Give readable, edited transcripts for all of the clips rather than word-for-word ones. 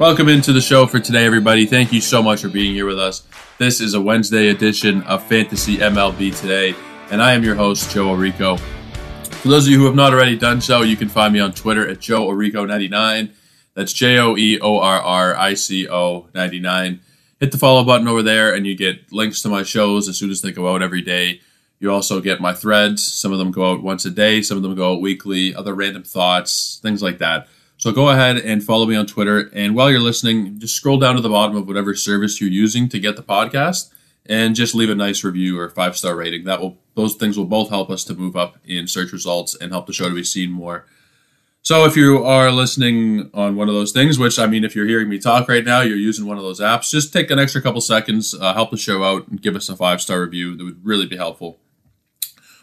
Welcome into the show for today, everybody. Thank you so much for being here with us. This is a Wednesday edition of Fantasy MLB Today, and I am your host, Joe Orrico. For those of you who have not already done so, you can find me on Twitter at Joe Orrico99. That's JoEORRICO99. Hit the follow button over there, and you get links to my shows as soon as they go out every day. You also get my threads. Some of them go out once a day. Some of them go out weekly. Other random thoughts, things like that. So go ahead and follow me on Twitter. And while you're listening, just scroll down to the bottom of whatever service you're using to get the podcast and just leave a nice review or 5-star rating. Those things will both help us to move up in search results and help the show to be seen more. So if you are listening on one of those things, which, I mean, if you're hearing me talk right now, you're using one of those apps, just take an extra couple seconds, help the show out, and give us a 5-star review. That would really be helpful.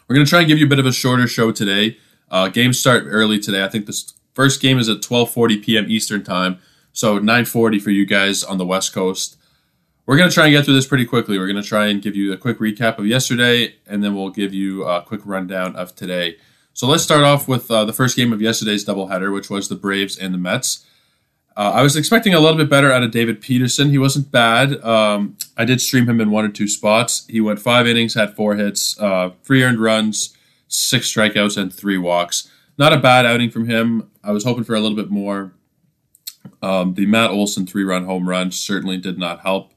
We're going to try and give you a bit of a shorter show today. Games start early today. I think this first game is at 12:40 p.m. Eastern time, so 9:40 for you guys on the West Coast. We're going to try and get through this pretty quickly. We're going to try and give you a quick recap of yesterday, and then we'll give you a quick rundown of today. So let's start off with the first game of yesterday's doubleheader, which was the Braves and the Mets. I was expecting a little bit better out of David Peterson. He wasn't bad. I did stream him in one or two spots. He went 5 innings, had 4 hits, 3 earned runs, 6 strikeouts, and 3 walks. Not a bad outing from him. I was hoping for a little bit more. The Matt Olson 3-run home run certainly did not help.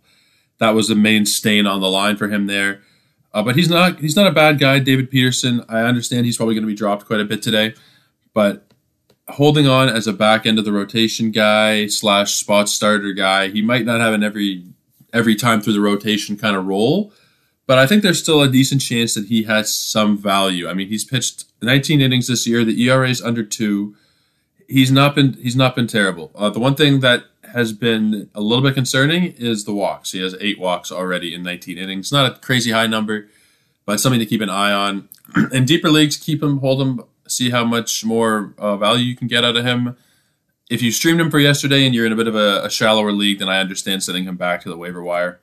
That was the main stain on the line for him there. But he's not a bad guy, David Peterson. I understand he's probably going to be dropped quite a bit today, but holding on as a back end of the rotation guy slash spot starter guy, he might not have an every time through the rotation kind of role, but I think there's still a decent chance that he has some value. I mean, he's pitched 19 innings this year. The ERA is under 2. He's not been terrible. The one thing that has been a little bit concerning is the walks. He has 8 walks already in 19 innings. Not a crazy high number, but something to keep an eye on. In deeper leagues, keep him, hold him, see how much more value you can get out of him. If you streamed him for yesterday and you're in a bit of a shallower league, then I understand sending him back to the waiver wire.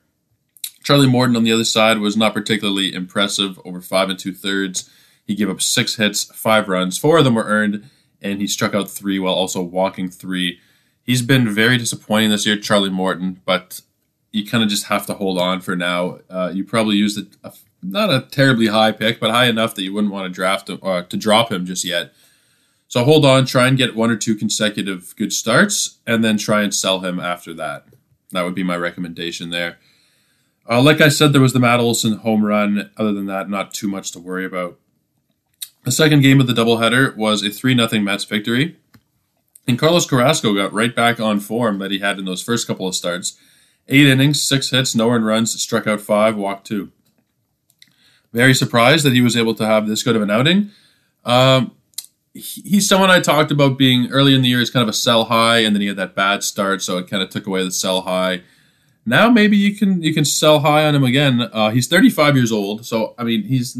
Charlie Morton on the other side was not particularly impressive over 5 2/3. He gave up 6 hits, 5 runs. 4 of them were earned, and he struck out 3 while also walking 3. He's been very disappointing this year, Charlie Morton, but you kind of just have to hold on for now. You probably used not a terribly high pick, but high enough that you wouldn't want to draft him or to drop him just yet. So hold on, try and get 1 or 2 consecutive good starts, and then try and sell him after that. That would be my recommendation there. Like I said, there was the Matt Olson home run. Other than that, not too much to worry about. The second game of the doubleheader was a 3-0 Mets victory. And Carlos Carrasco got right back on form that he had in those first couple of starts. 8 innings, 6 hits, no earned runs, struck out 5, walked 2. Very surprised that he was able to have this good of an outing. He's someone I talked about being early in the year as kind of a sell high, and then he had that bad start, so it kind of took away the sell high. Now maybe you can sell high on him again. He's 35 years old, so I mean he has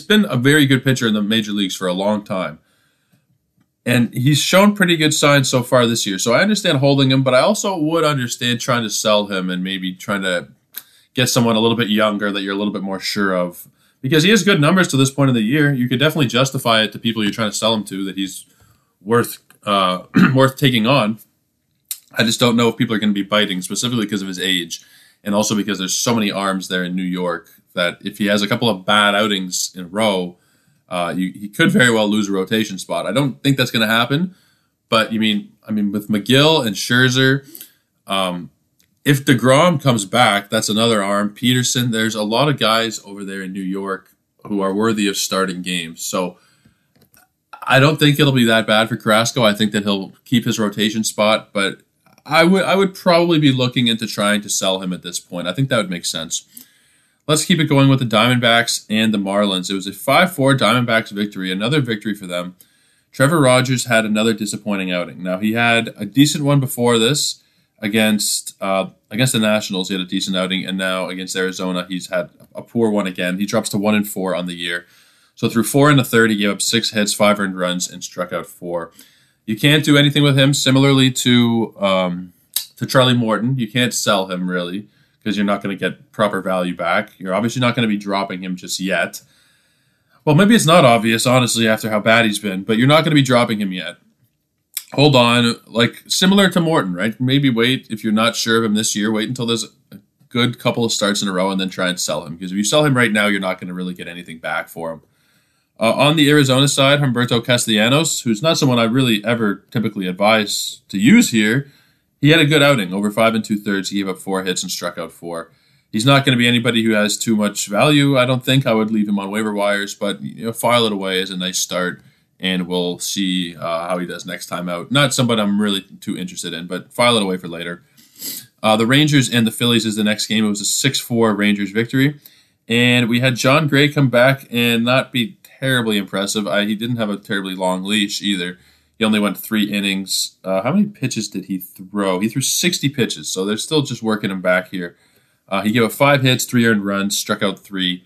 been a very good pitcher in the major leagues for a long time. And he's shown pretty good signs so far this year. So I understand holding him, but I also would understand trying to sell him and maybe trying to get someone a little bit younger that you're a little bit more sure of. Because he has good numbers to this point of the year. You could definitely justify it to people you're trying to sell him to that he's worth taking on. I just don't know if people are going to be biting, specifically because of his age. And also because there's so many arms there in New York that if he has a couple of bad outings in a row, he could very well lose a rotation spot. I don't think that's going to happen, but I mean, with Megill and Scherzer, if DeGrom comes back, that's another arm. Peterson, there's a lot of guys over there in New York who are worthy of starting games. So I don't think it'll be that bad for Carrasco. I think that he'll keep his rotation spot, but I would probably be looking into trying to sell him at this point. I think that would make sense. Let's keep it going with the Diamondbacks and the Marlins. It was a 5-4 Diamondbacks victory, another victory for them. Trevor Rogers had another disappointing outing. Now, he had a decent one before this against the Nationals. He had a decent outing, and now against Arizona, he's had a poor one again. He drops to 1-4 on the year. So through 4 1/3, he gave up 6 hits, 5 earned runs, and struck out 4. You can't do anything with him, similarly to Charlie Morton. You can't sell him, really, because you're not going to get proper value back. You're obviously not going to be dropping him just yet. Well, maybe it's not obvious, honestly, after how bad he's been, but you're not going to be dropping him yet. Hold on. Like, similar to Morton, right? Maybe wait, if you're not sure of him this year, wait until there's a good couple of starts in a row and then try and sell him. Because if you sell him right now, you're not going to really get anything back for him. On the Arizona side, Humberto Castellanos, who's not someone I really ever typically advise to use here, he had a good outing, over 5 2/3. He gave up 4 hits and struck out 4. He's not going to be anybody who has too much value, I don't think. I would leave him on waiver wires, but file it away as a nice start, and we'll see how he does next time out. Not somebody I'm really too interested in, but file it away for later. The Rangers and the Phillies is the next game. It was a 6-4 Rangers victory, and we had John Gray come back and not be terribly impressive. He didn't have a terribly long leash either. He only went 3 innings. How many pitches did he throw? He threw 60 pitches, so they're still just working him back here. He gave up 5 hits, 3 earned runs, struck out 3.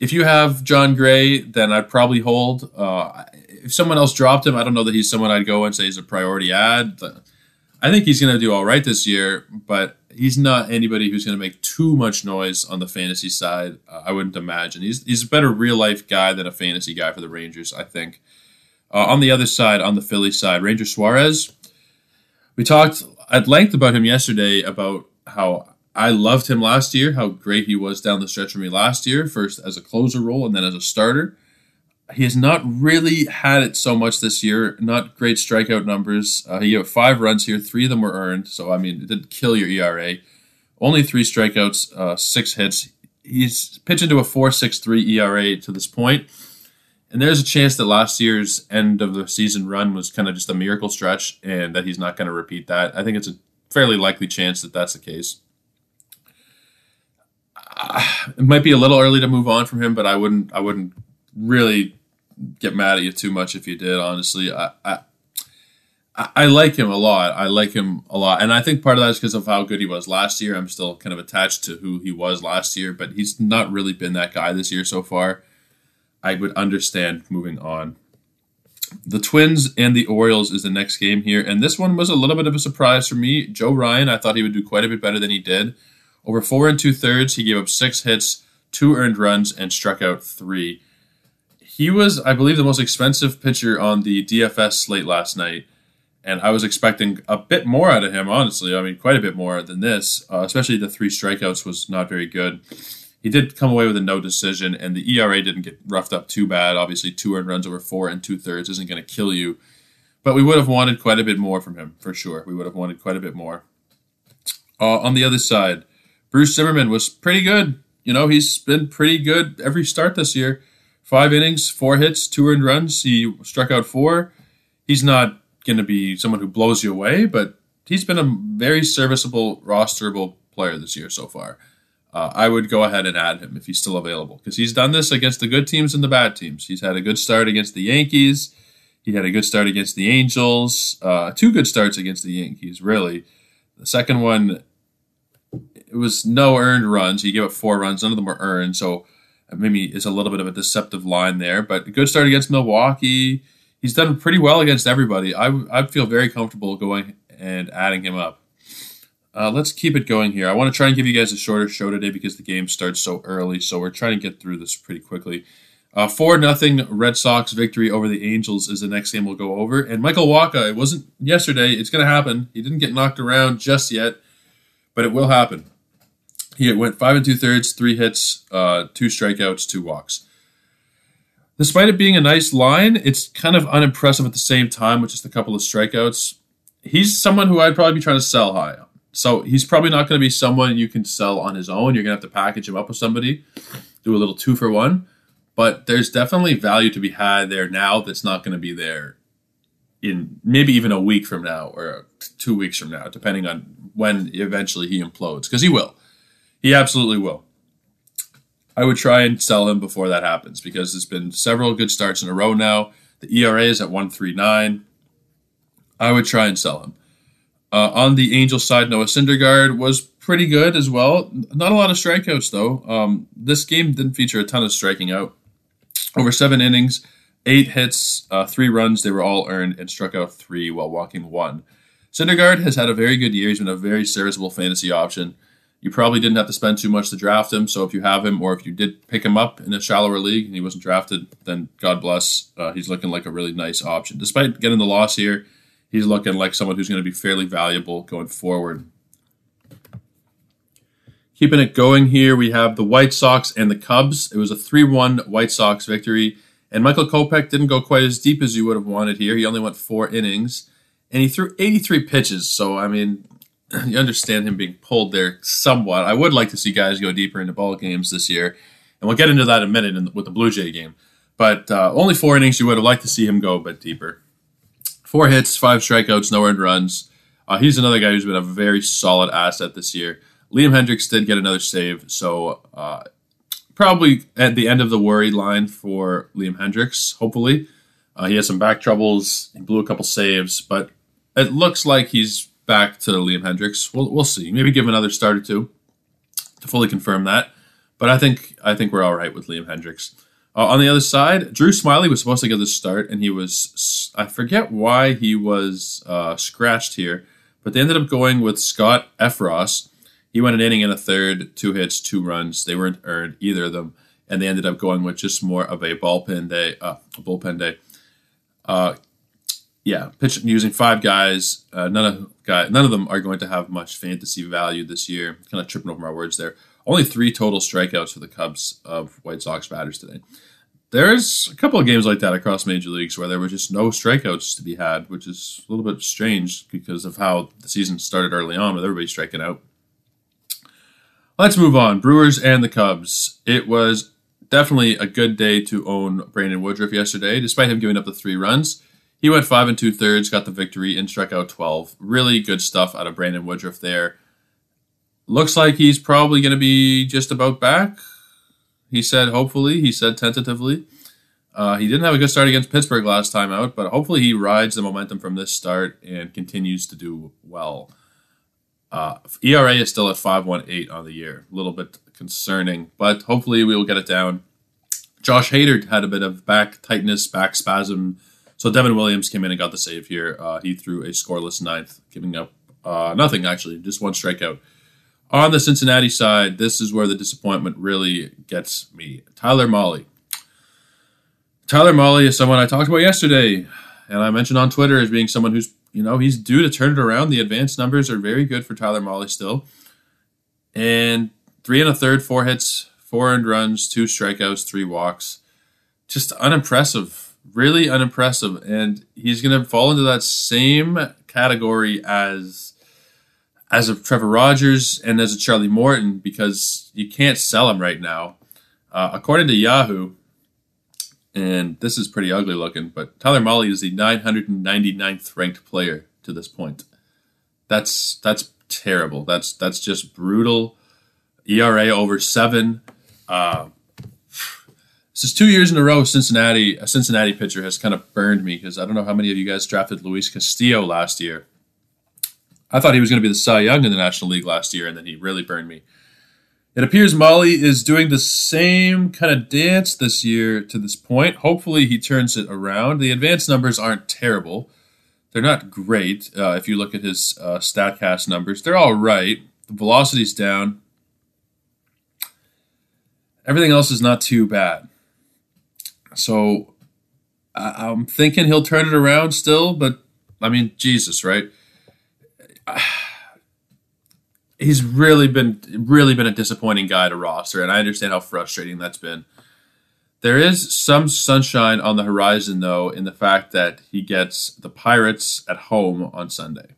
If you have John Gray, then I'd probably hold. If someone else dropped him, I don't know that he's someone I'd go and say he's a priority ad. I think he's going to do all right this year, but he's not anybody who's going to make too much noise on the fantasy side. I wouldn't imagine. He's a better real-life guy than a fantasy guy for the Rangers, I think. On the other side, on the Philly side, Ranger Suarez. We talked at length about him yesterday, about how I loved him last year, how great he was down the stretch for me last year, first as a closer role and then as a starter. He has not really had it so much this year, not great strikeout numbers. He gave 5 runs here, 3 of them were earned, so I mean, it didn't kill your ERA. Only 3 strikeouts, 6 hits. He's pitching to a 4.63 ERA to this point. And there's a chance that last year's end of the season run was kind of just a miracle stretch and that he's not going to repeat that. I think it's a fairly likely chance that that's the case. It might be a little early to move on from him, but I wouldn't really get mad at you too much if you did, honestly. I like him a lot. And I think part of that is because of how good he was last year. I'm still kind of attached to who he was last year, but he's not really been that guy this year so far. I would understand moving on. The Twins and the Orioles is the next game here, and this one was a little bit of a surprise for me. Joe Ryan, I thought he would do quite a bit better than he did. Over 4 2/3, he gave up 6 hits, 2 earned runs, and struck out 3. He was, I believe, the most expensive pitcher on the DFS slate last night, and I was expecting a bit more out of him, honestly. I mean, quite a bit more than this, especially the 3 strikeouts was not very good. He did come away with a no decision, and the ERA didn't get roughed up too bad. Obviously, 2 earned runs over 4 2/3 isn't going to kill you. But we would have wanted quite a bit more from him, for sure. We would have wanted quite a bit more. On the other side, Bruce Zimmerman was pretty good. He's been pretty good every start this year. 5 innings, 4 hits, 2 earned runs. He struck out 4. He's not going to be someone who blows you away, but he's been a very serviceable, rosterable player this year so far. I would go ahead and add him if he's still available, because he's done this against the good teams and the bad teams. He's had a good start against the Yankees. He had a good start against the Angels. 2 good starts against the Yankees, really. The second one, it was no earned runs. He gave up 4 runs. None of them were earned, so maybe it's a little bit of a deceptive line there. But a good start against Milwaukee. He's done pretty well against everybody. I'd feel very comfortable going and adding him up. Let's keep it going here. I want to try and give you guys a shorter show today because the game starts so early, so we're trying to get through this pretty quickly. 4-0 Red Sox victory over the Angels is the next game we'll go over. And Michael Wacha, it wasn't yesterday. It's going to happen. He didn't get knocked around just yet, but it will happen. He went 5 2/3, 3 hits, 2 strikeouts, 2 walks. Despite it being a nice line, it's kind of unimpressive at the same time with just a couple of strikeouts. He's someone who I'd probably be trying to sell high on. So he's probably not going to be someone you can sell on his own. You're going to have to package him up with somebody, do a little 2-for-1. But there's definitely value to be had there now that's not going to be there in maybe even a week from now or 2 weeks from now, depending on when eventually he implodes, because he will. He absolutely will. I would try and sell him before that happens because there's been several good starts in a row now. The ERA is at 1.39. I would try and sell him. On the Angels side, Noah Syndergaard was pretty good as well. Not a lot of strikeouts, though. This game didn't feature a ton of striking out. Over 7 innings, 8 hits, 3 runs. They were all earned and struck out 3 while walking 1. Syndergaard has had a very good year. He's been a very serviceable fantasy option. You probably didn't have to spend too much to draft him, so if you have him or if you did pick him up in a shallower league and he wasn't drafted, then God bless. He's looking like a really nice option. Despite getting the loss here, he's looking like someone who's going to be fairly valuable going forward. Keeping it going here, we have the White Sox and the Cubs. It was a 3-1 White Sox victory, and Michael Kopech didn't go quite as deep as you would have wanted here. He only went 4 innings, and he threw 83 pitches, so, I mean, you understand him being pulled there somewhat. I would like to see guys go deeper into ball games this year, and we'll get into that in a minute with the Blue Jay game. But only 4 innings, you would have liked to see him go a bit deeper. 4 hits, 5 strikeouts, no earned runs. He's another guy who's been a very solid asset this year. Liam Hendriks did get another save, so probably at the end of the worry line for Liam Hendriks, hopefully. He had some back troubles, he blew a couple saves, but it looks like he's back to Liam Hendriks. We'll see. Maybe give him another start or two to fully confirm that. But I think we're all right with Liam Hendriks. On the other side, Drew Smyly was supposed to get the start, and he was, I forget why he was scratched here, but they ended up going with Scott Efros. He went an inning and a third, 2 hits, 2 runs. They weren't earned, either of them, and they ended up going with just more of a bullpen day. Pitch using 5 guys. None of them are going to have much fantasy value this year. Kind of tripping over my words there. Only 3 total strikeouts for the Cubs of White Sox batters today. There's a couple of games like that across major leagues where there were just no strikeouts to be had, which is a little bit strange because of how the season started early on with everybody striking out. Let's move on. Brewers and the Cubs. It was definitely a good day to own Brandon Woodruff yesterday, despite him giving up the 3 runs. He went 5 2/3, got the victory, and struck out 12. Really good stuff out of Brandon Woodruff there. Looks like he's probably going to be just about back. He said hopefully. He said tentatively. He didn't have a good start against Pittsburgh last time out, but hopefully he rides the momentum from this start and continues to do well. ERA is still at 5.18 on the year. A little bit concerning, but hopefully we will get it down. Josh Hader had a bit of back tightness, back spasm, so Devin Williams came in and got the save here. He threw a scoreless 9th, giving up nothing, actually, just 1 strikeout. On the Cincinnati side, this is where the disappointment really gets me. Tyler Molly. Tyler Molly is someone I talked about yesterday, and I mentioned on Twitter as being someone who's, he's due to turn it around. The advanced numbers are very good for Tyler Molly still. And 3 1/3, 4 hits, 4 earned runs, 2 strikeouts, 3 walks. Just unimpressive, really unimpressive. And he's going to fall into that same category as of Trevor Rogers and as of Charlie Morton, because you can't sell him right now. According to Yahoo, and this is pretty ugly looking, but Tyler Molly is the 999th ranked player to this point. That's terrible. That's just brutal. ERA over 7. This is 2 years in a row. A Cincinnati pitcher has kind of burned me because I don't know how many of you guys drafted Luis Castillo last year. I thought he was going to be the Cy Young in the National League last year, and then he really burned me. It appears Molly is doing the same kind of dance this year to this point. Hopefully he turns it around. The advanced numbers aren't terrible. They're not great. If you look at his StatCast numbers, they're all right. The velocity's down. Everything else is not too bad. So I'm thinking he'll turn it around still, but, I mean, Jesus, right? He's really been a disappointing guy to roster, and I understand how frustrating that's been. There is some sunshine on the horizon, though, in the fact that he gets the Pirates at home on Sunday.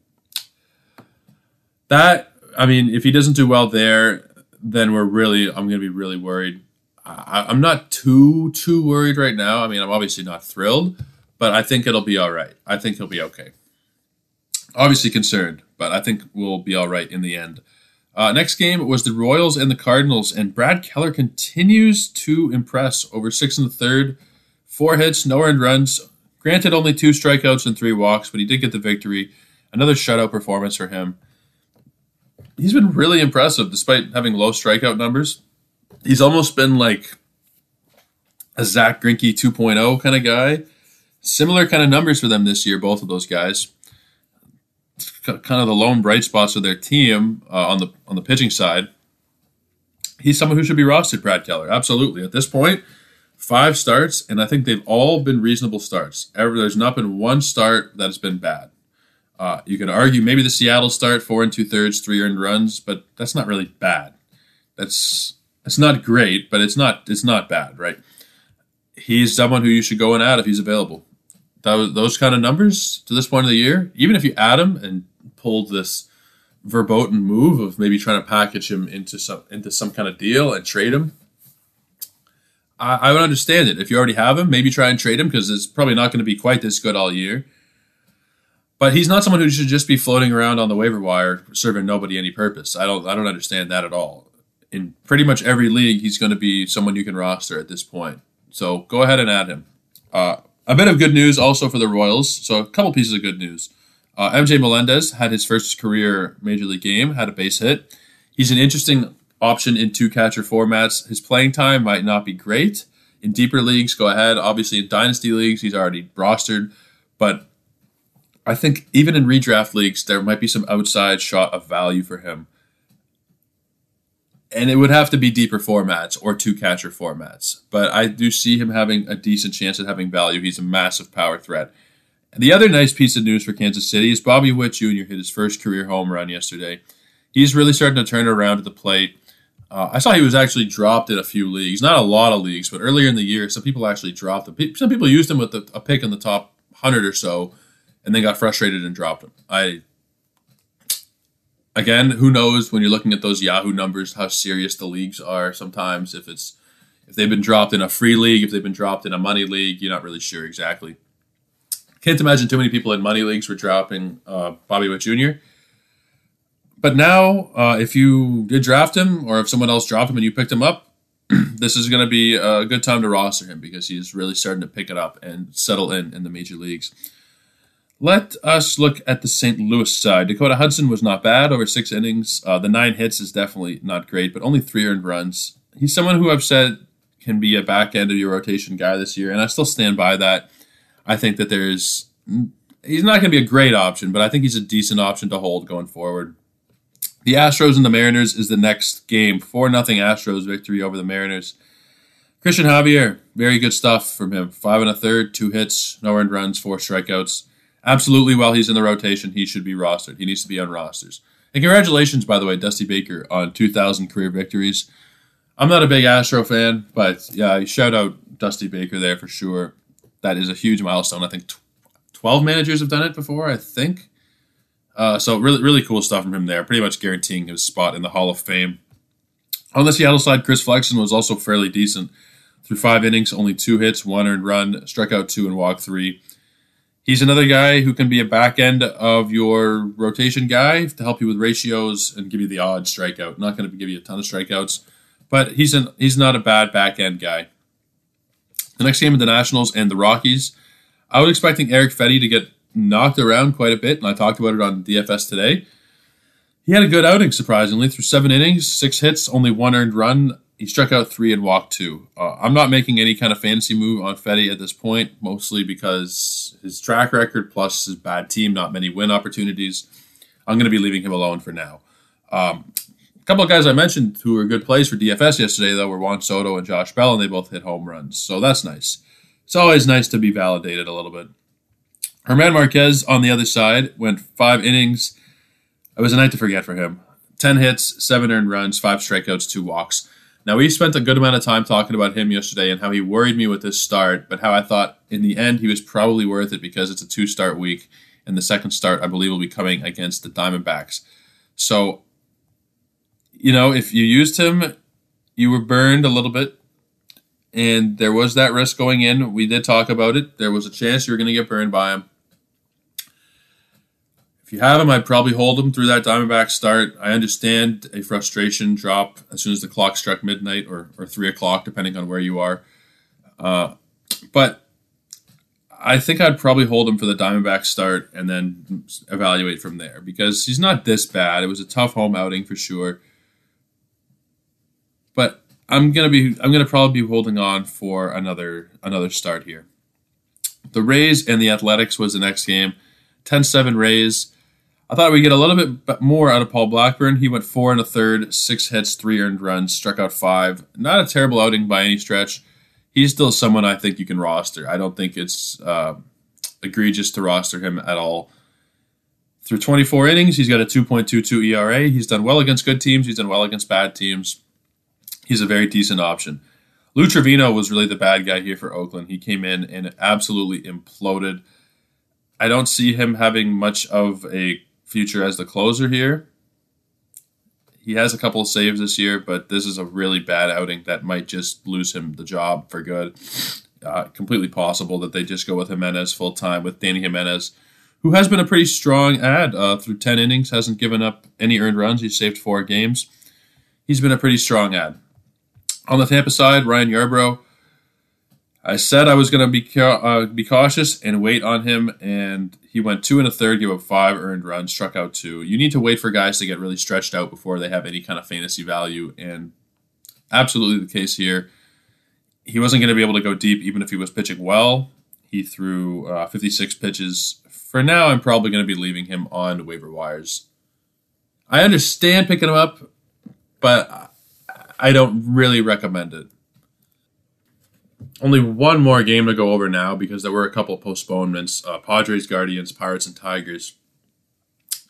If he doesn't do well there, then I'm going to be really worried. I'm not too worried right now. I mean, I'm obviously not thrilled, but I think it'll be all right. I think he'll be okay. Obviously concerned, but I think we'll be all right in the end. Next game was the Royals and the Cardinals, and Brad Keller continues to impress over 6 1/3, 4 hits, no earned runs. Granted, only 2 strikeouts and 3 walks, but he did get the victory. Another shutout performance for him. He's been really impressive despite having low strikeout numbers. He's almost been like a Zach Greinke 2.0 kind of guy. Similar kind of numbers for them this year, both of those guys. Kind of the lone bright spots of their team on the pitching side. He's someone who should be rostered, Brad Keller. Absolutely. At this point, 5 starts, and I think they've all been reasonable starts. There's not been one start that has been bad. You could argue maybe the Seattle start, 4 2/3, 3 earned runs, but that's not really bad. That's not great, but it's not bad, right? He's someone who you should go and add if he's available. Those kind of numbers to this point of the year, even if you add him and pull this verboten move of maybe trying to package him into some kind of deal and trade him, I would understand it. If you already have him, maybe try and trade him because it's probably not going to be quite this good all year. But he's not someone who should just be floating around on the waiver wire serving nobody any purpose. I don't understand that at all. In pretty much every league, he's going to be someone you can roster at this point. So go ahead and add him. A bit of good news also for the Royals. So a couple pieces of good news. MJ Melendez had his first career major league game, had a base hit. He's an interesting option in 2-catcher formats. His playing time might not be great. In deeper leagues, go ahead. Obviously, in dynasty leagues, he's already rostered. But I think even in redraft leagues, there might be some outside shot of value for him. And it would have to be deeper formats or 2-catcher formats. But I do see him having a decent chance at having value. He's a massive power threat. And the other nice piece of news for Kansas City is Bobby Witt Jr. hit his first career home run yesterday. He's really starting to turn around at the plate. I saw he was actually dropped in a few leagues. Not a lot of leagues, but earlier in the year, some people actually dropped him. Some people used him with a pick in the top 100 or so, and then got frustrated and dropped him. Again, who knows when you're looking at those Yahoo numbers how serious the leagues are sometimes. If they've been dropped in a free league, if they've been dropped in a money league, you're not really sure exactly. Can't imagine too many people in money leagues were dropping Bobby Witt Jr. But now, if you did draft him or if someone else dropped him and you picked him up, this is going to be a good time to roster him because he's really starting to pick it up and settle in the major leagues. Let us look at the St. Louis side. Dakota Hudson was not bad over 6 innings. The 9 hits is definitely not great, but only 3 earned runs. He's someone who I've said can be a back end of your rotation guy this year, and I still stand by that. I think that he's not going to be a great option, but I think he's a decent option to hold going forward. The Astros and the Mariners is the next game. 4-0 Astros victory over the Mariners. Christian Javier, very good stuff from him. 5 1/3, 2 hits, no earned runs, 4 strikeouts. Absolutely, while he's in the rotation, he should be rostered. He needs to be on rosters. And congratulations, by the way, Dusty Baker on 2,000 career victories. I'm not a big Astro fan, but yeah, shout out Dusty Baker there for sure. That is a huge milestone. I think 12 managers have done it before, I think. So really, really cool stuff from him there, pretty much guaranteeing his spot in the Hall of Fame. On the Seattle side, Chris Flexen was also fairly decent. Through 5 innings, only 2 hits, 1 earned run, struck out 2 and walked 3. He's another guy who can be a back end of your rotation guy to help you with ratios and give you the odd strikeout. Not going to give you a ton of strikeouts, but he's not a bad back end guy. The next game of the Nationals and the Rockies. I was expecting Eric Fetty to get knocked around quite a bit, and I talked about it on DFS today. He had a good outing, surprisingly, through 7 innings, 6 hits, only 1 earned run. He struck out 3 and walked 2. I'm not making any kind of fantasy move on Fetty at this point, mostly because his track record plus his bad team, not many win opportunities. I'm going to be leaving him alone for now. A couple of guys I mentioned who were good plays for DFS yesterday, though, were Juan Soto and Josh Bell, and they both hit home runs. So that's nice. It's always nice to be validated a little bit. Germán Márquez on the other side went 5 innings. It was a night to forget for him. 10 hits, 7 earned runs, 5 strikeouts, 2 walks. Now, we spent a good amount of time talking about him yesterday and how he worried me with this start, but how I thought in the end he was probably worth it because it's a 2-start week, and the second start, I believe, will be coming against the Diamondbacks. So, you know, if you used him, you were burned a little bit, and there was that risk going in. We did talk about it. There was a chance you were going to get burned by him. If you have him, I'd probably hold him through that Diamondback start. I understand a frustration drop as soon as the clock struck midnight or 3 o'clock, depending on where you are. But I think I'd probably hold him for the Diamondback start and then evaluate from there because he's not this bad. It was a tough home outing for sure. But I'm gonna probably be holding on for another start here. The Rays and the Athletics was the next game. 10-7 Rays. I thought we'd get a little bit more out of Paul Blackburn. He went 4 1/3, 6 hits, 3 earned runs, struck out 5. Not a terrible outing by any stretch. He's still someone I think you can roster. I don't think it's egregious to roster him at all. Through 24 innings, he's got a 2.22 ERA. He's done well against good teams. He's done well against bad teams. He's a very decent option. Lou Trivino was really the bad guy here for Oakland. He came in and absolutely imploded. I don't see him having much of a future as the closer here. He has a couple of saves this year, but this is a really bad outing that might just lose him the job for good. Completely possible that they just go with Jimenez full-time, with Danny Jimenez, who has been a pretty strong ad through 10 innings, hasn't given up any earned runs. He's saved 4 games. He's been a pretty strong ad. On the Tampa side, Ryan Yarbrough, I said I was going to be cautious and wait on him, and he went 2 1/3, gave up 5 earned runs, struck out 2. You need to wait for guys to get really stretched out before they have any kind of fantasy value, and absolutely the case here. He wasn't going to be able to go deep even if he was pitching well. He threw 56 pitches. For now, I'm probably going to be leaving him on waiver wires. I understand picking him up, but I don't really recommend it. Only one more game to go over now because there were a couple of postponements. Padres, Guardians, Pirates, and Tigers.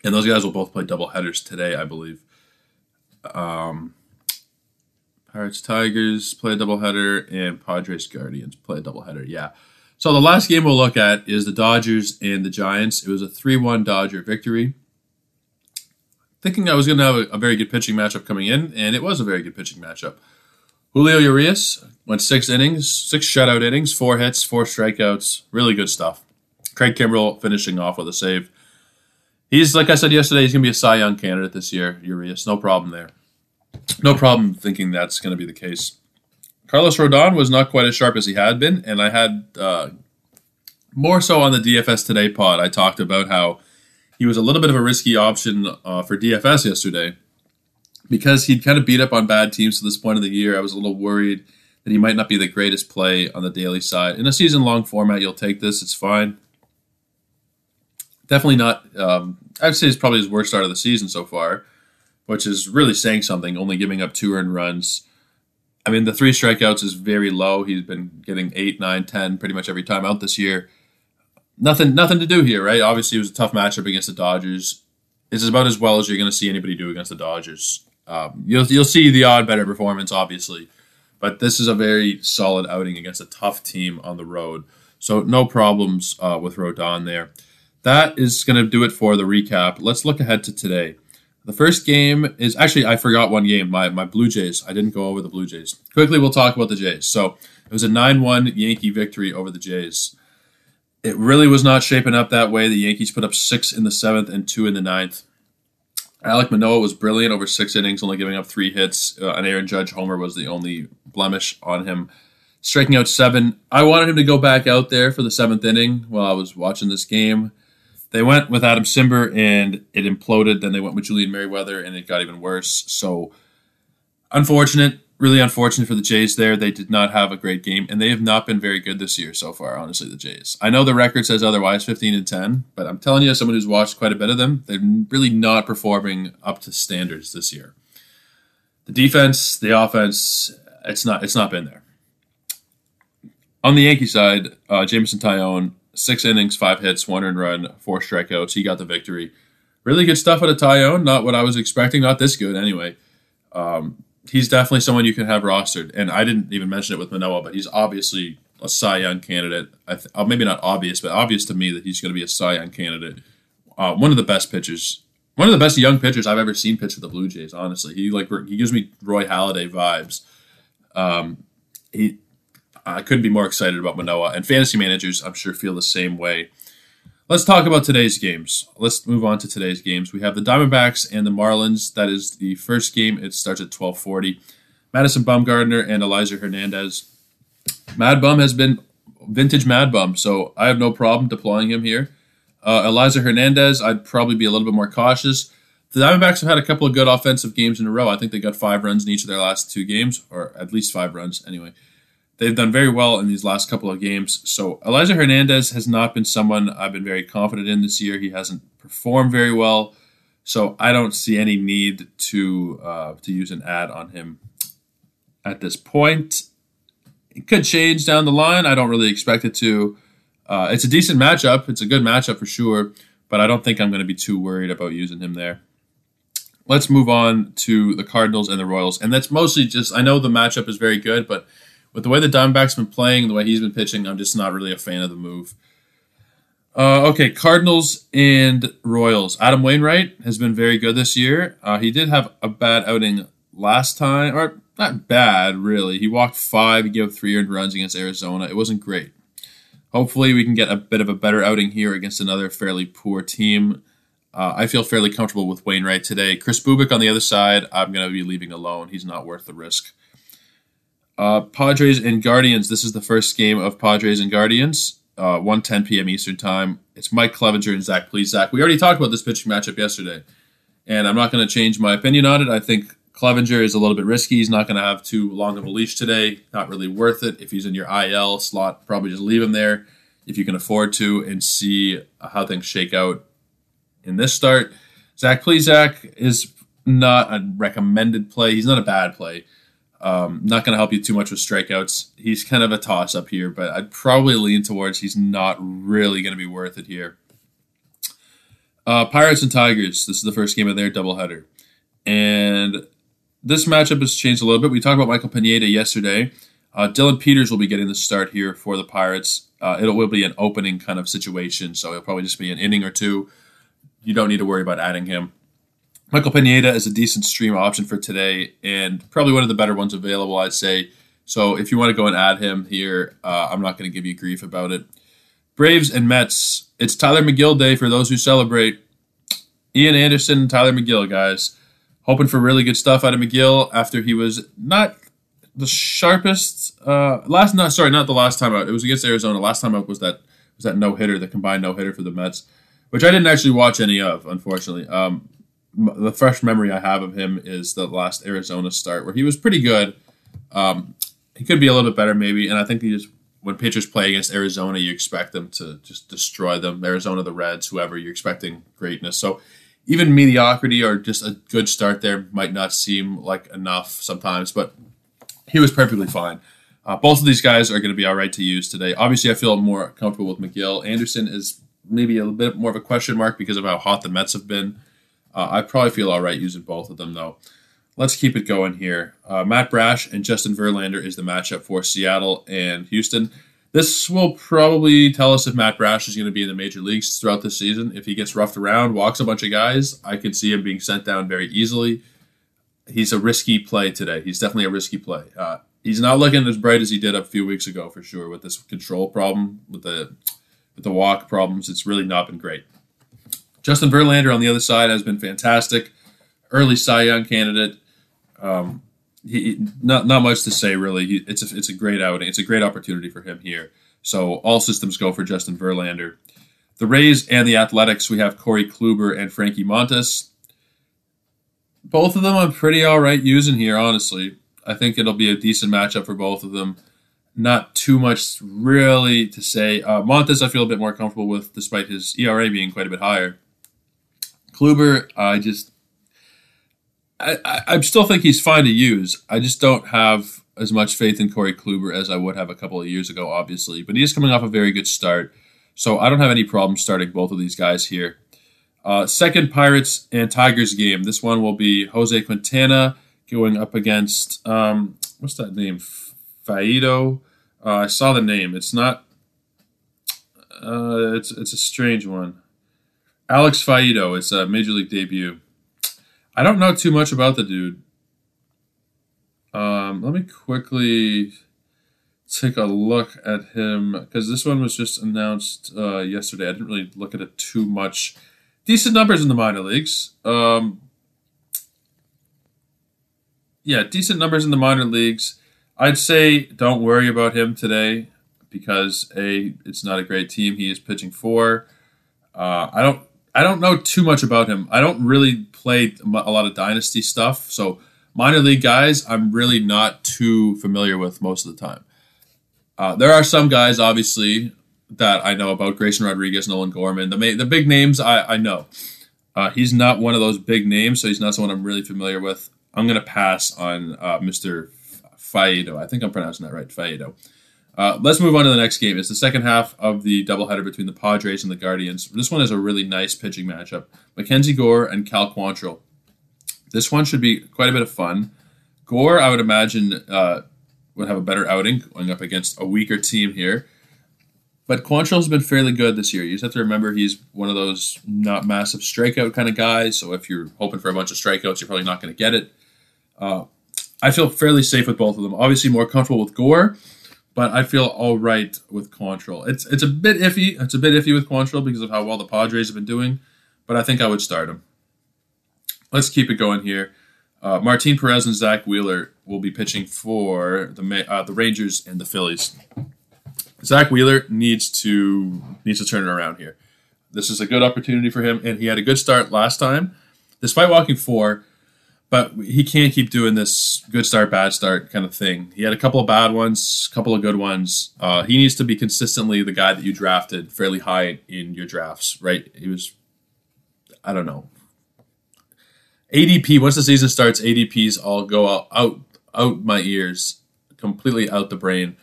And those guys will both play doubleheaders today, I believe. Pirates, Tigers play a doubleheader, and Padres, Guardians play a doubleheader, yeah. So the last game we'll look at is the Dodgers and the Giants. It was a 3-1 Dodger victory. Thinking I was going to have a very good pitching matchup coming in, and it was a very good pitching matchup. Julio Urias went 6 shutout innings, 4 hits, 4 strikeouts. Really good stuff. Craig Kimbrell finishing off with a save. He's, like I said yesterday, he's going to be a Cy Young candidate this year, Urias. No problem there. No problem thinking that's going to be the case. Carlos Rodon was not quite as sharp as he had been, and I had more so on the DFS Today pod. I talked about how he was a little bit of a risky option for DFS yesterday. Because he'd kind of beat up on bad teams to this point of the year, I was a little worried that he might not be the greatest play on the daily side. In a season-long format, you'll take this. It's fine. Definitely not. I'd say it's probably his worst start of the season so far, which is really saying something, only giving up 2 earned runs. I mean, the 3 strikeouts is very low. He's been getting 8, 9, 10 pretty much every time out this year. Nothing to do here, right? Obviously, it was a tough matchup against the Dodgers. This is about as well as you're going to see anybody do against the Dodgers. You'll see the odd better performance, obviously, but this is a very solid outing against a tough team on the road. So no problems with Rodon there. That is going to do it for the recap. Let's look ahead to today. The first game is actually, I forgot one game, my Blue Jays. I didn't go over the Blue Jays. Quickly, we'll talk about the Jays. So it was a 9-1 Yankee victory over the Jays. It really was not shaping up that way. The Yankees put up 6 in the 7th and 2 in the 9th. Alek Manoah was brilliant over 6 innings, only giving up 3 hits. An Aaron Judge homer was the only blemish on him. Striking out 7. I wanted him to go back out there for the 7th inning while I was watching this game. They went with Adam Simber, and it imploded. Then they went with Julian Merriweather, and it got even worse. So unfortunate, really unfortunate for the Jays there. They did not have a great game, and they have not been very good this year so far, honestly, the Jays. I know the record says otherwise, 15-10, but I'm telling you, as someone who's watched quite a bit of them, they're really not performing up to standards this year. The defense, the offense, it's not been there. On the Yankee side, Jameson Taillon, 6 innings, 5 hits, 1 earned run, 4 strikeouts. He got the victory. Really good stuff out of Taillon. Not what I was expecting. Not this good anyway. He's definitely someone you can have rostered. And I didn't even mention it with Manoah, but he's obviously a Cy Young candidate. Maybe not obvious, but obvious to me that he's going to be a Cy Young candidate. One of the best pitchers. One of the best young pitchers I've ever seen pitch for the Blue Jays, honestly. He gives me Roy Halladay vibes. I couldn't be more excited about Manoah. And fantasy managers, I'm sure, feel the same way. Let's talk about today's games. Let's move on to today's games. We have the Diamondbacks and the Marlins. That is the first game. It starts at 12:40. Madison Bumgarner and Eliza Hernandez. Mad Bum has been vintage Mad Bum, so I have no problem deploying him here. Eliza Hernandez, I'd probably be a little bit more cautious. The Diamondbacks have had a couple of good offensive games in a row. I think they got 5 runs in each of their last 2 games, or at least 5 runs anyway. They've done very well in these last couple of games. So Eliza Hernandez has not been someone I've been very confident in this year. He hasn't performed very well. So I don't see any need to use an ad on him at this point. It could change down the line. I don't really expect it to. It's a decent matchup. It's a good matchup for sure. but I don't think I'm going to be too worried about using him there. Let's move on to the Cardinals and the Royals. And that's mostly just, I know the matchup is very good, but with the way the Diamondbacks have been playing, the way he's been pitching, I'm just not really a fan of the move. Okay, Cardinals and Royals. Adam Wainwright has been very good this year. He did have a bad outing last time, or not bad, really. He walked 5, he gave up 3 earned runs against Arizona. It wasn't great. Hopefully we can get a bit of a better outing here against another fairly poor team. I feel fairly comfortable with Wainwright today. Chris Bubic on the other side, I'm going to be leaving alone. He's not worth the risk. Padres and Guardians. This is the first game of Padres and Guardians, 1:10 p.m. Eastern time. It's Mike Clevenger and Zach Plesac. We already talked about this pitching matchup yesterday, and I'm not going to change my opinion on it. I think Clevenger is a little bit risky. He's not going to have too long of a leash today. Not really worth it. If he's in your IL slot, probably just leave him there if you can afford to and see how things shake out in this start. Zach Plesac is not a recommended play. He's not a bad play. Not going to help you too much with strikeouts. He's kind of a toss-up here, but I'd probably lean towards he's not really going to be worth it here. Pirates and Tigers. This is the first game of their doubleheader. And this matchup has changed a little bit. We talked about Michael Pineda yesterday. Dylan Peters will be getting the start here for the Pirates. It will be an opening kind of situation, so it'll probably just be an inning or two. You don't need to worry about adding him. Michael Pineda is a decent stream option for today and probably one of the better ones available, I'd say. So if you want to go and add him here, I'm not going to give you grief about it. Braves and Mets. It's Tylor Megill day for those who celebrate. Ian Anderson and Tylor Megill, guys. Hoping for really good stuff out of Megill after he was not the sharpest. Not the last time out. It was against Arizona. Last time out was that no-hitter, the combined no-hitter for the Mets, which I didn't actually watch any of, unfortunately. The fresh memory I have of him is the last Arizona start where he was pretty good. He could be a little bit better maybe, and I think when pitchers play against Arizona, you expect them to just destroy them. Arizona, the Reds, whoever, you're expecting greatness. So even mediocrity or just a good start there might not seem like enough sometimes, but he was perfectly fine. Both of these guys are going to be all right to use today. Obviously, I feel more comfortable with Megill. Anderson is maybe a little bit more of a question mark because of how hot the Mets have been. I probably feel all right using both of them, though. Let's keep it going here. Matt Brash and Justin Verlander is the matchup for Seattle and Houston. This will probably tell us if Matt Brash is going to be in the major leagues throughout the season. If he gets roughed around, walks a bunch of guys, I could see him being sent down very easily. He's a risky play today. He's definitely a risky play. He's not looking as bright as he did a few weeks ago, for sure, with this control problem, with the walk problems. It's really not been great. Justin Verlander on the other side has been fantastic. Early Cy Young candidate. Not much to say, really. It's a great outing. It's a great opportunity for him here. So all systems go for Justin Verlander. The Rays and the Athletics, we have Corey Kluber and Frankie Montas. Both of them I'm pretty all right using here, honestly. I think it'll be a decent matchup for both of them. Not too much really to say. Montas I feel a bit more comfortable with, despite his ERA being quite a bit higher. Kluber, I still think he's fine to use. I just don't have as much faith in Corey Kluber as I would have a couple of years ago, obviously. But he is coming off a very good start, so I don't have any problem starting both of these guys here. Second Pirates and Tigers game. This one will be Jose Quintana going up against, what's that name? Faedo. I saw the name. It's not, it's a strange one. Alex Faedo. It's a major league debut. I don't know too much about the dude. Let me quickly take a look at him because this one was just announced yesterday. I didn't really look at it too much. Decent numbers in the minor leagues. Decent numbers in the minor leagues. I'd say don't worry about him today because it's not a great team he is pitching for. I don't know too much about him. I don't really play a lot of dynasty stuff, so minor league guys I'm really not too familiar with most of the time. There are some guys, obviously, that I know about. Grayson Rodriguez, Nolan Gorman, the big names I know. He's not one of those big names, so he's not someone I'm really familiar with. I'm going to pass on Mr. Faedo. I think I'm pronouncing that right, Faedo. Let's move on to the next game. It's the second half of the doubleheader between the Padres and the Guardians. This one is a really nice pitching matchup. Mackenzie Gore and Cal Quantrill. This one should be quite a bit of fun. Gore, I would imagine, would have a better outing going up against a weaker team here. But Quantrill's been fairly good this year. You just have to remember he's one of those not massive strikeout kind of guys. So if you're hoping for a bunch of strikeouts, you're probably not going to get it. I feel fairly safe with both of them. Obviously more comfortable with Gore, but I feel all right with Quantrill. It's a bit iffy. It's a bit iffy with Quantrill because of how well the Padres have been doing, but I think I would start him. Let's keep it going here. Martin Perez and Zach Wheeler will be pitching for the Rangers and the Phillies. Zach Wheeler needs to turn it around here. This is a good opportunity for him, and he had a good start last time, despite walking four. But he can't keep doing this good start, bad start kind of thing. He had a couple of bad ones, a couple of good ones. He needs to be consistently the guy that you drafted fairly high in your drafts, right? He was, I don't know. ADP, once the season starts, ADPs all go out my ears, completely out the brain.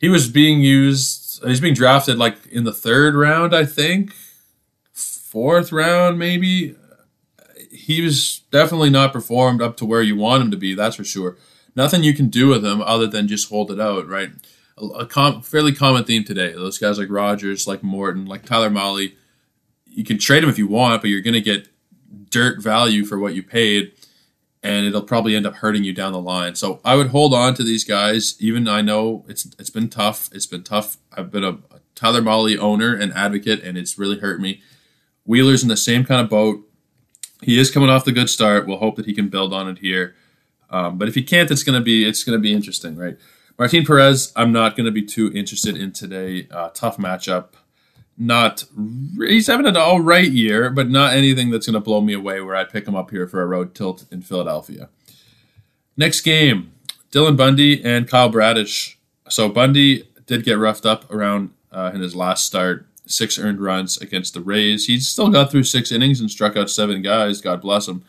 He was being used, he's being drafted like in the third round, I think. Fourth round, maybe. He was definitely not performed up to where you want him to be, that's for sure. Nothing you can do with him other than just hold it out, right? Fairly common theme today. Those guys like Rogers, like Morton, like Tyler Molly, you can trade him if you want, but you're going to get dirt value for what you paid, and it'll probably end up hurting you down the line. So I would hold on to these guys, even I know it's been tough. It's been tough. I've been a Tyler Molly owner and advocate, and it's really hurt me. Wheeler's in the same kind of boat. He is coming off the good start. We'll hope that he can build on it here. But if he can't, it's going to be interesting, right? Martin Perez, I'm not going to be too interested in today. Tough matchup. He's having an all right year, but not anything that's going to blow me away where I pick him up here for a road tilt in Philadelphia. Next game, Dylan Bundy and Kyle Bradish. So Bundy did get roughed up around in his last start. 6 earned runs against the Rays. He's still got through 6 innings and struck out 7 guys. God bless him.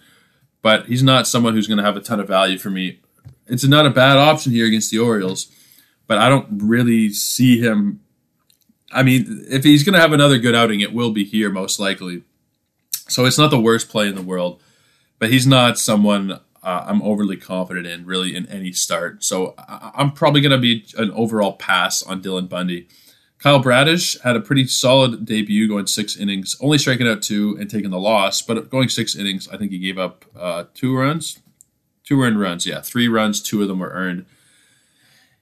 But he's not someone who's going to have a ton of value for me. It's not a bad option here against the Orioles, but I don't really see him. I mean, if he's going to have another good outing, it will be here most likely. So it's not the worst play in the world, but he's not someone I'm overly confident in, really, in any start. So I'm probably going to be an overall pass on Dylan Bundy. Kyle Bradish had a pretty solid debut going 6 innings, only striking out 2 and taking the loss. But going 6 innings, I think he gave up 2 earned runs. Yeah, 3 runs, 2 of them were earned.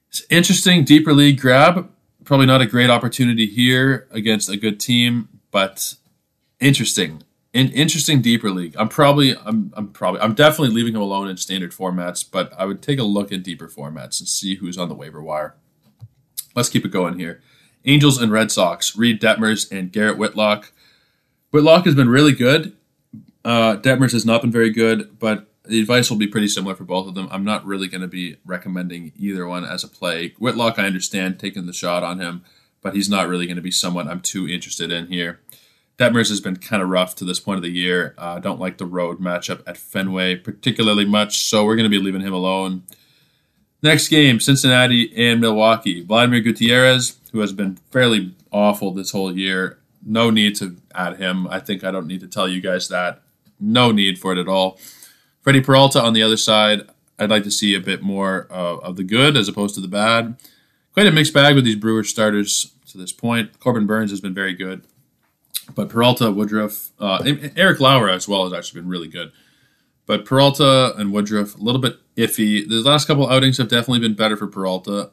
It's interesting, deeper league grab. Probably not a great opportunity here against a good team, but interesting. Interesting deeper league. I'm definitely leaving him alone in standard formats, but I would take a look in deeper formats and see who's on the waiver wire. Let's keep it going here. Angels and Red Sox, Reed Detmers and Garrett Whitlock. Whitlock has been really good. Detmers has not been very good, but the advice will be pretty similar for both of them. I'm not really going to be recommending either one as a play. Whitlock, I understand, taking the shot on him, but he's not really going to be someone I'm too interested in here. Detmers has been kind of rough to this point of the year. I don't like the road matchup at Fenway particularly much, so we're going to be leaving him alone. Next game, Cincinnati and Milwaukee. Vladimir Gutierrez, who has been fairly awful this whole year. No need to add him. I think I don't need to tell you guys that. No need for it at all. Freddie Peralta on the other side. I'd like to see a bit more of the good as opposed to the bad. Quite a mixed bag with these Brewers starters to this point. Corbin Burns has been very good. But Peralta, Woodruff, Eric Lauer as well has actually been really good. But Peralta and Woodruff, a little bit iffy. The last couple outings have definitely been better for Peralta.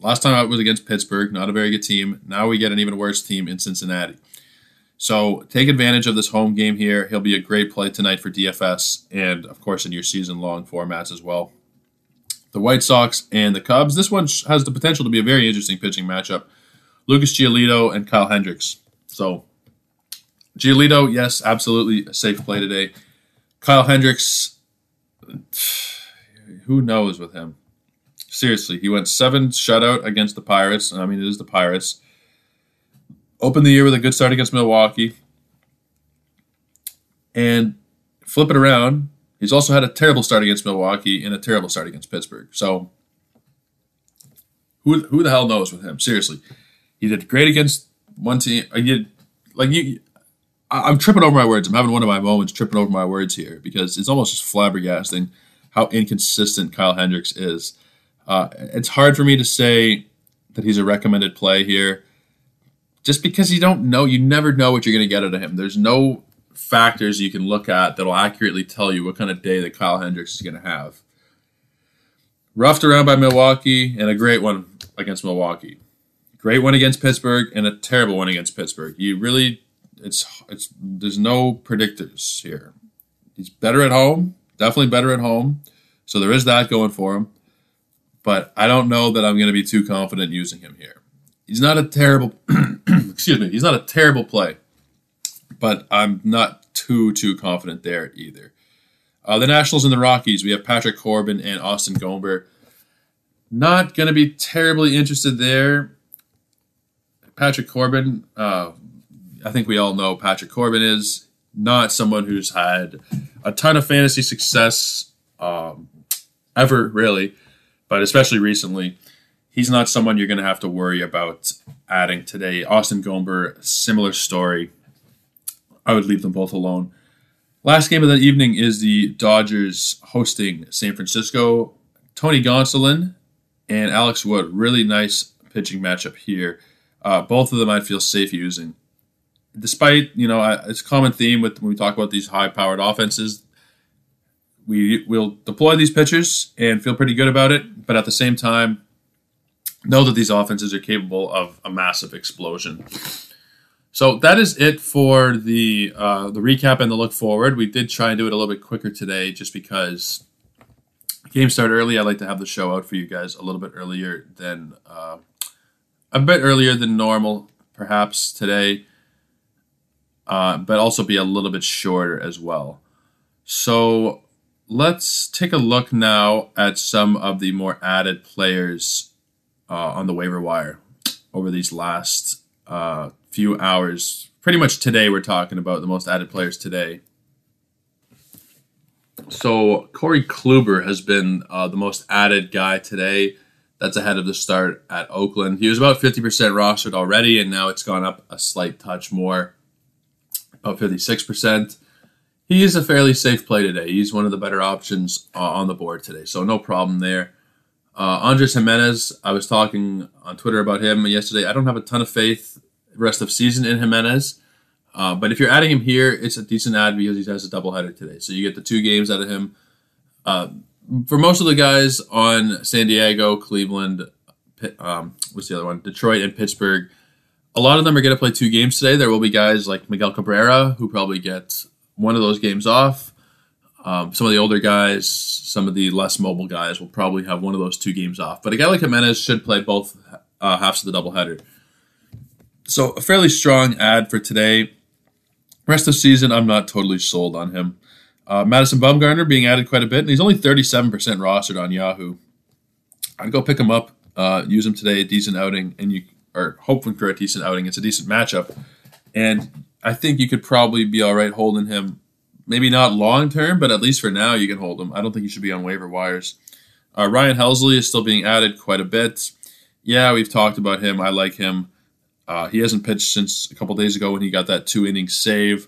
Last time out was against Pittsburgh, not a very good team. Now we get an even worse team in Cincinnati. So take advantage of this home game here. He'll be a great play tonight for DFS and, of course, in your season-long formats as well. The White Sox and the Cubs. This one has the potential to be a very interesting pitching matchup. Lucas Giolito and Kyle Hendriks. So Giolito, yes, absolutely a safe play today. Kyle Hendriks, who knows with him? Seriously, he went 7 shutout against the Pirates. I mean, it is the Pirates. Opened the year with a good start against Milwaukee. And flip it around, he's also had a terrible start against Milwaukee and a terrible start against Pittsburgh. So Who the hell knows with him? Seriously, he did great against one team. I'm tripping over my words. I'm having one of my moments tripping over my words here because it's almost just flabbergasting how inconsistent Kyle Hendriks is. It's hard for me to say that he's a recommended play here just because you don't know. You never know what you're going to get out of him. There's no factors you can look at that will accurately tell you what kind of day that Kyle Hendriks is going to have. Roughed around by Milwaukee and a great one against Milwaukee. Great one against Pittsburgh and a terrible one against Pittsburgh. There's no predictors here. He's better at home, definitely better at home. So there is that going for him. But I don't know that I'm going to be too confident using him here. He's not a terrible, he's not a terrible play, but I'm not too confident there either. The Nationals and the Rockies, we have Patrick Corbin and Austin Gomber. Not going to be terribly interested there. Patrick Corbin, I think we all know Patrick Corbin is not someone who's had a ton of fantasy success ever, really, but especially recently. He's not someone you're going to have to worry about adding today. Austin Gomber, similar story. I would leave them both alone. Last game of the evening is the Dodgers hosting San Francisco. Tony Gonsolin and Alex Wood, really nice pitching matchup here. Both of them I'd feel safe using. Despite, it's a common theme when we talk about these high-powered offenses, we will deploy these pitchers and feel pretty good about it, but at the same time, know that these offenses are capable of a massive explosion. So that is it for the recap and the look forward. We did try and do it a little bit quicker today just because games start early. I like to have the show out for you guys a bit earlier than normal, perhaps today. But also be a little bit shorter as well. So let's take a look now at some of the more added players on the waiver wire over these last few hours. Pretty much today we're talking about the most added players today. So Corey Kluber has been the most added guy today. That's ahead of the start at Oakland. He was about 50% rostered already, and now it's gone up a slight touch more. About 56%. He is a fairly safe play today. He's one of the better options on the board today, so no problem there. Andres Jimenez, I was talking on Twitter about him yesterday. I don't have a ton of faith rest of season in Jimenez, but if you're adding him here, it's a decent add because he has a doubleheader today, so you get the two games out of him. For most of the guys on San Diego, Cleveland, what's the other one? Detroit and Pittsburgh, a lot of them are going to play two games today. There will be guys like Miguel Cabrera who probably get one of those games off. Some of the older guys, some of the less mobile guys will probably have one of those two games off. But a guy like Jimenez should play both halves of the doubleheader. So a fairly strong ad for today. Rest of the season, I'm not totally sold on him. Madison Bumgarner being added quite a bit, and he's only 37% rostered on Yahoo. I'd go pick him up, use him today, a decent outing, and you are hoping for a decent outing. It's a decent matchup. And I think you could probably be all right holding him. Maybe not long-term, but at least for now you can hold him. I don't think he should be on waiver wires. Ryan Helsley is still being added quite a bit. Yeah, we've talked about him. I like him. He hasn't pitched since a couple days ago when he got that two-inning save,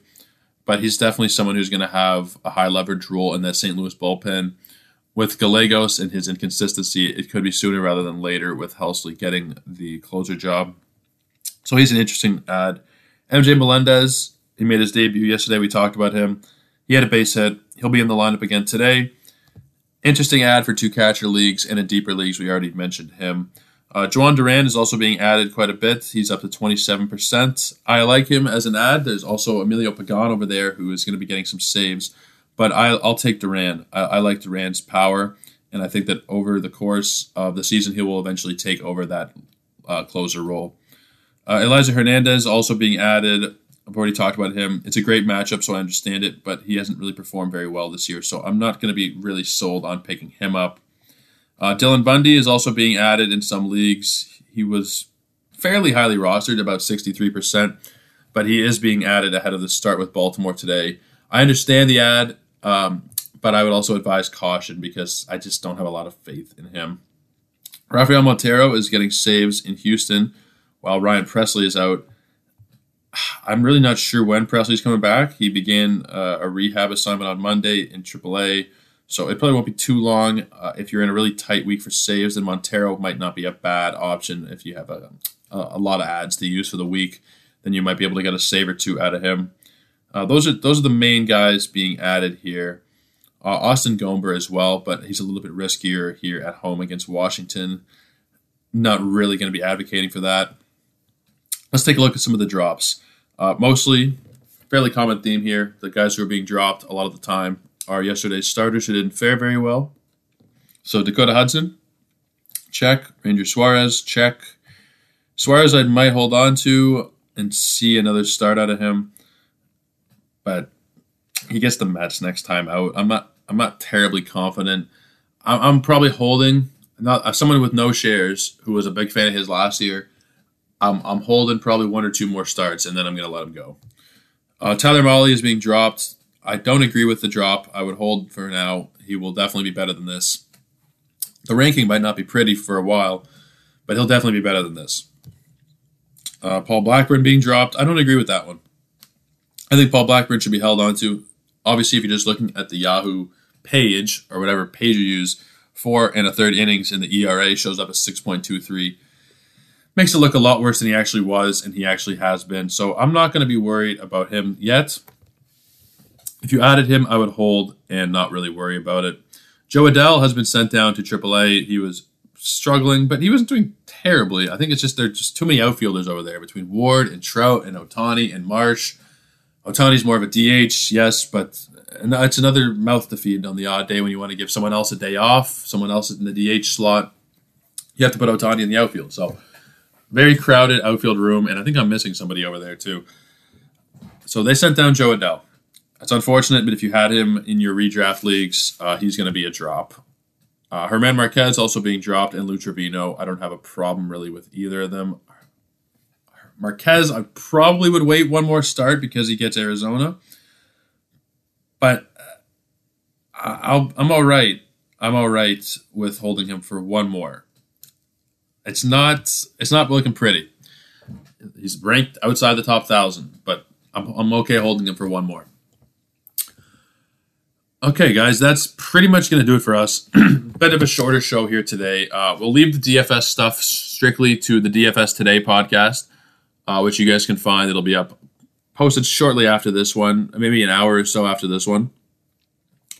but he's definitely someone who's going to have a high-leverage role in that St. Louis bullpen. With Gallegos and his inconsistency, it could be sooner rather than later with Helsley getting the closer job. So he's an interesting add. MJ Melendez, he made his debut yesterday. We talked about him. He had a base hit. He'll be in the lineup again today. Interesting add for two catcher leagues and in deeper leagues. We already mentioned him. Juan Duran is also being added quite a bit. He's up to 27%. I like him as an ad. There's also Emilio Pagan over there who is going to be getting some saves. But I'll take Duran. I like Duran's power, and I think that over the course of the season, he will eventually take over that closer role. Eliza Hernandez also being added. I've already talked about him. It's a great matchup, so I understand it, but he hasn't really performed very well this year, so I'm not going to be really sold on picking him up. Dylan Bundy is also being added in some leagues. He was fairly highly rostered, about 63%, but he is being added ahead of the start with Baltimore today. I understand the ad. But I would also advise caution because I just don't have a lot of faith in him. Rafael Montero is getting saves in Houston while Ryan Presley is out. I'm really not sure when Presley's coming back. He began a rehab assignment on Monday in AAA, so it probably won't be too long. If you're in a really tight week for saves, then Montero might not be a bad option. If you have a lot of ads to use for the week, then you might be able to get a save or two out of him. Those are the main guys being added here. Austin Gomber as well, but he's a little bit riskier here at home against Washington. Not really going to be advocating for that. Let's take a look at some of the drops. Mostly, fairly common theme here. The guys who are being dropped a lot of the time are yesterday's starters who didn't fare very well. So Dakota Hudson, check. Ranger Suarez, check. Suarez I might hold on to and see another start out of him, but he gets the Mets next time out. I'm not terribly confident. I'm probably holding. Not someone with no shares who was a big fan of his last year. I'm holding probably one or two more starts, and then I'm going to let him go. Tyler Molly is being dropped. I don't agree with the drop. I would hold for now. He will definitely be better than this. The ranking might not be pretty for a while, but he'll definitely be better than this. Paul Blackburn being dropped. I don't agree with that one. I think Paul Blackburn should be held onto. Obviously, if you're just looking at the Yahoo page or whatever page you use, 4 1/3 innings and the ERA shows up as 6.23. Makes it look a lot worse than he actually was, and he actually has been. So I'm not going to be worried about him yet. If you added him, I would hold and not really worry about it. Joe Adell has been sent down to AAA. He was struggling, but he wasn't doing terribly. I think it's just there's just too many outfielders over there between Ward and Trout and Ohtani and Marsh. Ohtani's more of a DH, yes, but it's another mouth to feed on the odd day when you want to give someone else a day off, someone else in the DH slot. You have to put Ohtani in the outfield, so very crowded outfield room, and I think I'm missing somebody over there too. So they sent down Joe Adell. That's unfortunate, but if you had him in your redraft leagues, he's going to be a drop. Germán Márquez also being dropped, and Lou Trivino. I don't have a problem really with either of them. Marquez, I probably would wait one more start because he gets Arizona. But I'm all right. I'm all right with holding him for one more. It's not looking pretty. He's ranked outside the top 1,000, but I'm okay holding him for one more. Okay, guys, that's pretty much going to do it for us. Bit of a shorter show here today. We'll leave the DFS stuff strictly to the DFS Today podcast, which you guys can find. It'll be up posted shortly after this one, maybe an hour or so after this one.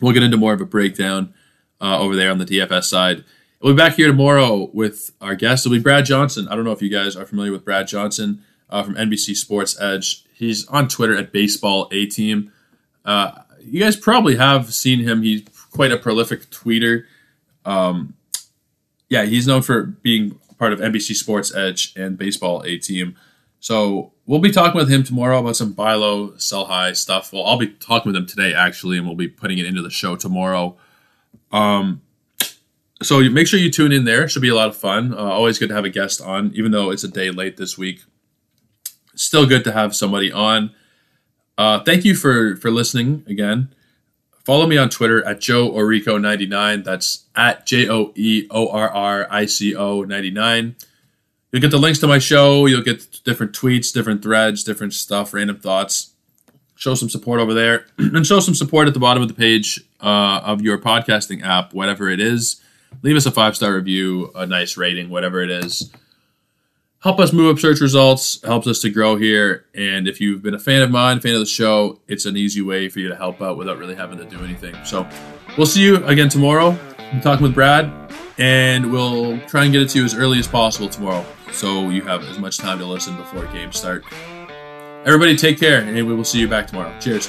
We'll get into more of a breakdown over there on the DFS side. We'll be back here tomorrow with our guest. It'll be Brad Johnson. I don't know if you guys are familiar with Brad Johnson from NBC Sports Edge. He's on Twitter at Baseball A-Team. You guys probably have seen him. He's quite a prolific tweeter. He's known for being part of NBC Sports Edge and Baseball A-Team. So we'll be talking with him tomorrow about some buy low, sell high stuff. Well, I'll be talking with him today, actually, and we'll be putting it into the show tomorrow. So make sure you tune in there. It should be a lot of fun. Always good to have a guest on, even though it's a day late this week. Still good to have somebody on. Thank you for listening again. Follow me on Twitter at Joe Orrico 99. That's at JOEORRICO 99. You'll get the links to my show. You'll get different tweets, different threads, different stuff, random thoughts. Show some support over there. And show some support at the bottom of the page of your podcasting app, whatever it is. Leave us a 5-star review, a nice rating, whatever it is. Help us move up search results, helps us to grow here. And if you've been a fan of mine, fan of the show, it's an easy way for you to help out without really having to do anything. So we'll see you again tomorrow. I'm talking with Brad, and we'll try and get it to you as early as possible tomorrow so you have as much time to listen before games start. Everybody take care, and we will see you back tomorrow. Cheers.